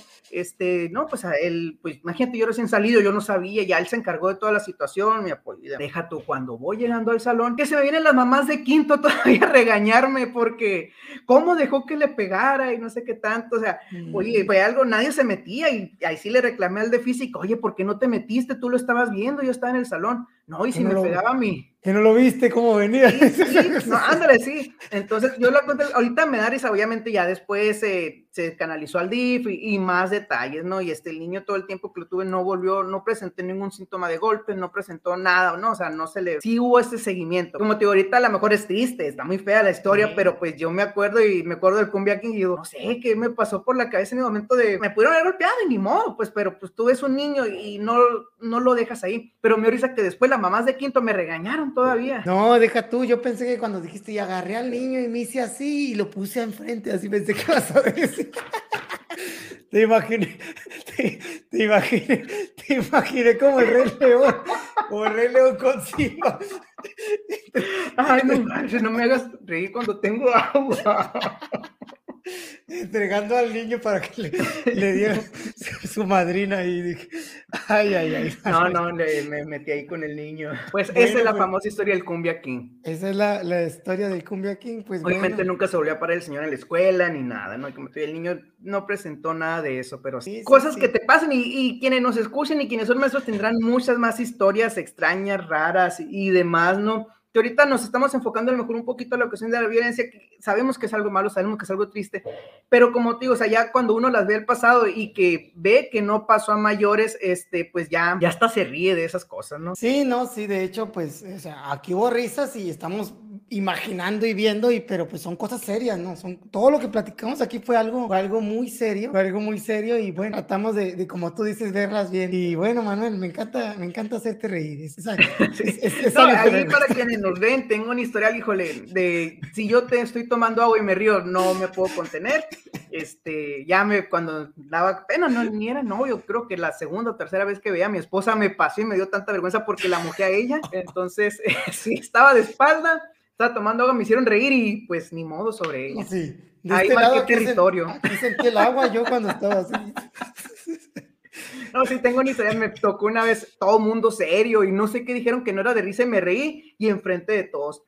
no, pues a él, pues imagínate, yo recién salido, yo no sabía, ya él se encargó de toda la situación, me apoyó. Deja tú, cuando voy llegando al salón, que se me vienen las mamás de quinto todavía a regañarme, porque cómo dejó que le pegara y no sé qué tanto, o sea, oye, fue algo, nadie se metía, y ahí sí le reclamé al de física, oye, ¿por qué no te metiste? Tú lo estabas viendo, yo estaba en el salón. No, y si me pegaba a mí. Que no lo viste cómo venía. Sí, no, ándale, sí. Entonces, yo la conté, ahorita me da risa, obviamente ya después se canalizó al DIF y más detalles, ¿no? Y el niño todo el tiempo que lo tuve no volvió, no presenté ningún síntoma de golpe, no presentó nada, ¿no? O sea, no se le... Sí hubo ese seguimiento. Como te digo, ahorita a lo mejor es triste, está muy fea la historia, sí. Pero pues yo me acuerdo del cumbia king y digo, no sé, qué me pasó por la cabeza en el momento de... Me pudieron haber golpeado y ni modo, pues, pero pues tú ves un niño y no lo dejas ahí. Pero me risa que después las mamás de quinto me regañaron todavía. No, deja tú, yo pensé que cuando dijiste y agarré al niño y me hice así y lo puse enfrente, así pensé que vas a decir. Te imaginé como el Rey León, con Silva. Ay, no manches, no me hagas reír cuando tengo agua. Entregando al niño para que le diera su madrina y dije, ay. Me metí ahí con el niño. Pues bueno, esa es la famosa historia del cumbia king. Esa es la historia del cumbia king, pues obviamente bueno. Nunca se volvió a parar el señor en la escuela ni nada, ¿no? Como el niño no presentó nada de eso, pero sí, cosas sí. Que te pasan y quienes nos escuchen y quienes son maestros tendrán muchas más historias extrañas, raras y demás, ¿no? Que ahorita nos estamos enfocando a lo mejor un poquito a la cuestión de la violencia, que sabemos que es algo malo, sabemos que es algo triste, pero como te digo, o sea, ya cuando uno las ve al pasado y que ve que no pasó a mayores, pues ya hasta se ríe de esas cosas, ¿no? Sí, no, sí, de hecho, pues, o sea, aquí hubo risas y estamos imaginando y viendo, pero pues son cosas serias, ¿no? Todo lo que platicamos aquí fue algo muy serio y bueno, tratamos de como tú dices, verlas bien. Y bueno, Manuel, me encanta hacerte reír. Para quienes nos ven, tengo un historial, híjole, de si yo te estoy tomando agua y me río, no me puedo contener. Cuando daba pena, no, ni era novio, creo que la segunda o tercera vez que veía a mi esposa me pasó y me dio tanta vergüenza porque la mojé a ella, entonces sí, estaba de espalda, estaba tomando agua, me hicieron reír y pues ni modo sobre ella. Sí, de ahí marqué territorio. Aquí sentí el agua yo cuando estaba así. No, sí, tengo una historia, me tocó una vez todo mundo serio y no sé qué dijeron que no era de risa y me reí y enfrente de todos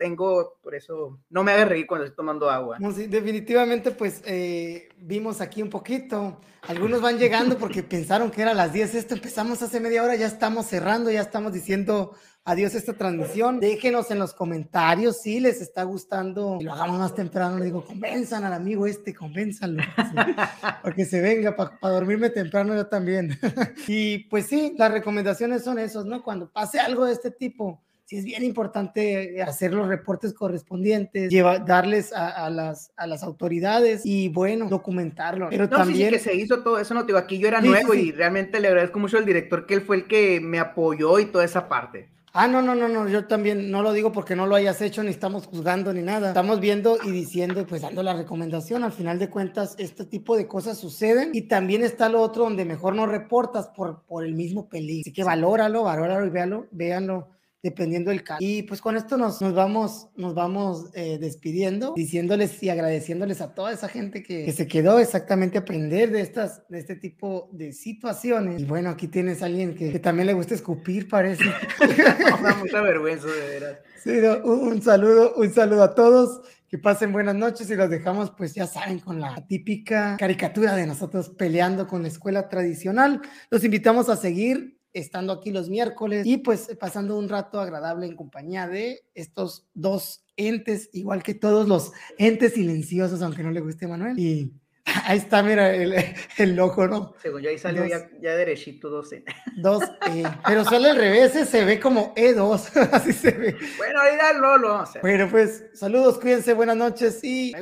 por eso no me hagas reír cuando estoy tomando agua. No, sí, definitivamente pues vimos aquí un poquito, algunos van llegando porque pensaron que era las 10, empezamos hace media hora, ya estamos cerrando, ya estamos diciendo... Adiós esta transmisión. Déjenos en los comentarios si les está gustando. Lo hagamos más temprano. Le digo, convenzan al amigo convénzalo. Sí, porque se venga para dormirme temprano yo también. Y pues sí, las recomendaciones son esas, ¿no? Cuando pase algo de este tipo, sí es bien importante hacer los reportes correspondientes, darles a las autoridades y, bueno, documentarlo. Pero no, también... Sí, que se hizo todo eso, no te digo, aquí yo era nuevo sí. Y realmente le agradezco mucho al director que él fue el que me apoyó y toda esa parte. Ah, no, yo también no lo digo porque no lo hayas hecho, ni estamos juzgando ni nada. Estamos viendo y diciendo y pues dando la recomendación. Al final de cuentas, este tipo de cosas suceden y también está lo otro donde mejor no reportas por el mismo peligro. Así que valóralo y véanlo. dependiendo del caso. Y pues con esto nos vamos despidiendo, diciéndoles y agradeciéndoles a toda esa gente que se quedó exactamente a aprender de este tipo de situaciones. Y bueno, aquí tienes a alguien que también le gusta escupir, parece. Da mucha vergüenza, de veras. Sí, no, un saludo a todos. Que pasen buenas noches y los dejamos, pues ya saben, con la típica caricatura de nosotros peleando con la escuela tradicional. Los invitamos a seguir estando aquí los miércoles y pues pasando un rato agradable en compañía de estos dos entes, igual que todos los entes silenciosos, aunque no le guste Manuel. Y ahí está, mira, el loco, ¿no? Según yo ahí salió dos, ya derechito, 12. Pero solo al revés, se ve como E2, así se ve. Bueno, ahí da Lolo. Bueno, pues, saludos, cuídense, buenas noches y...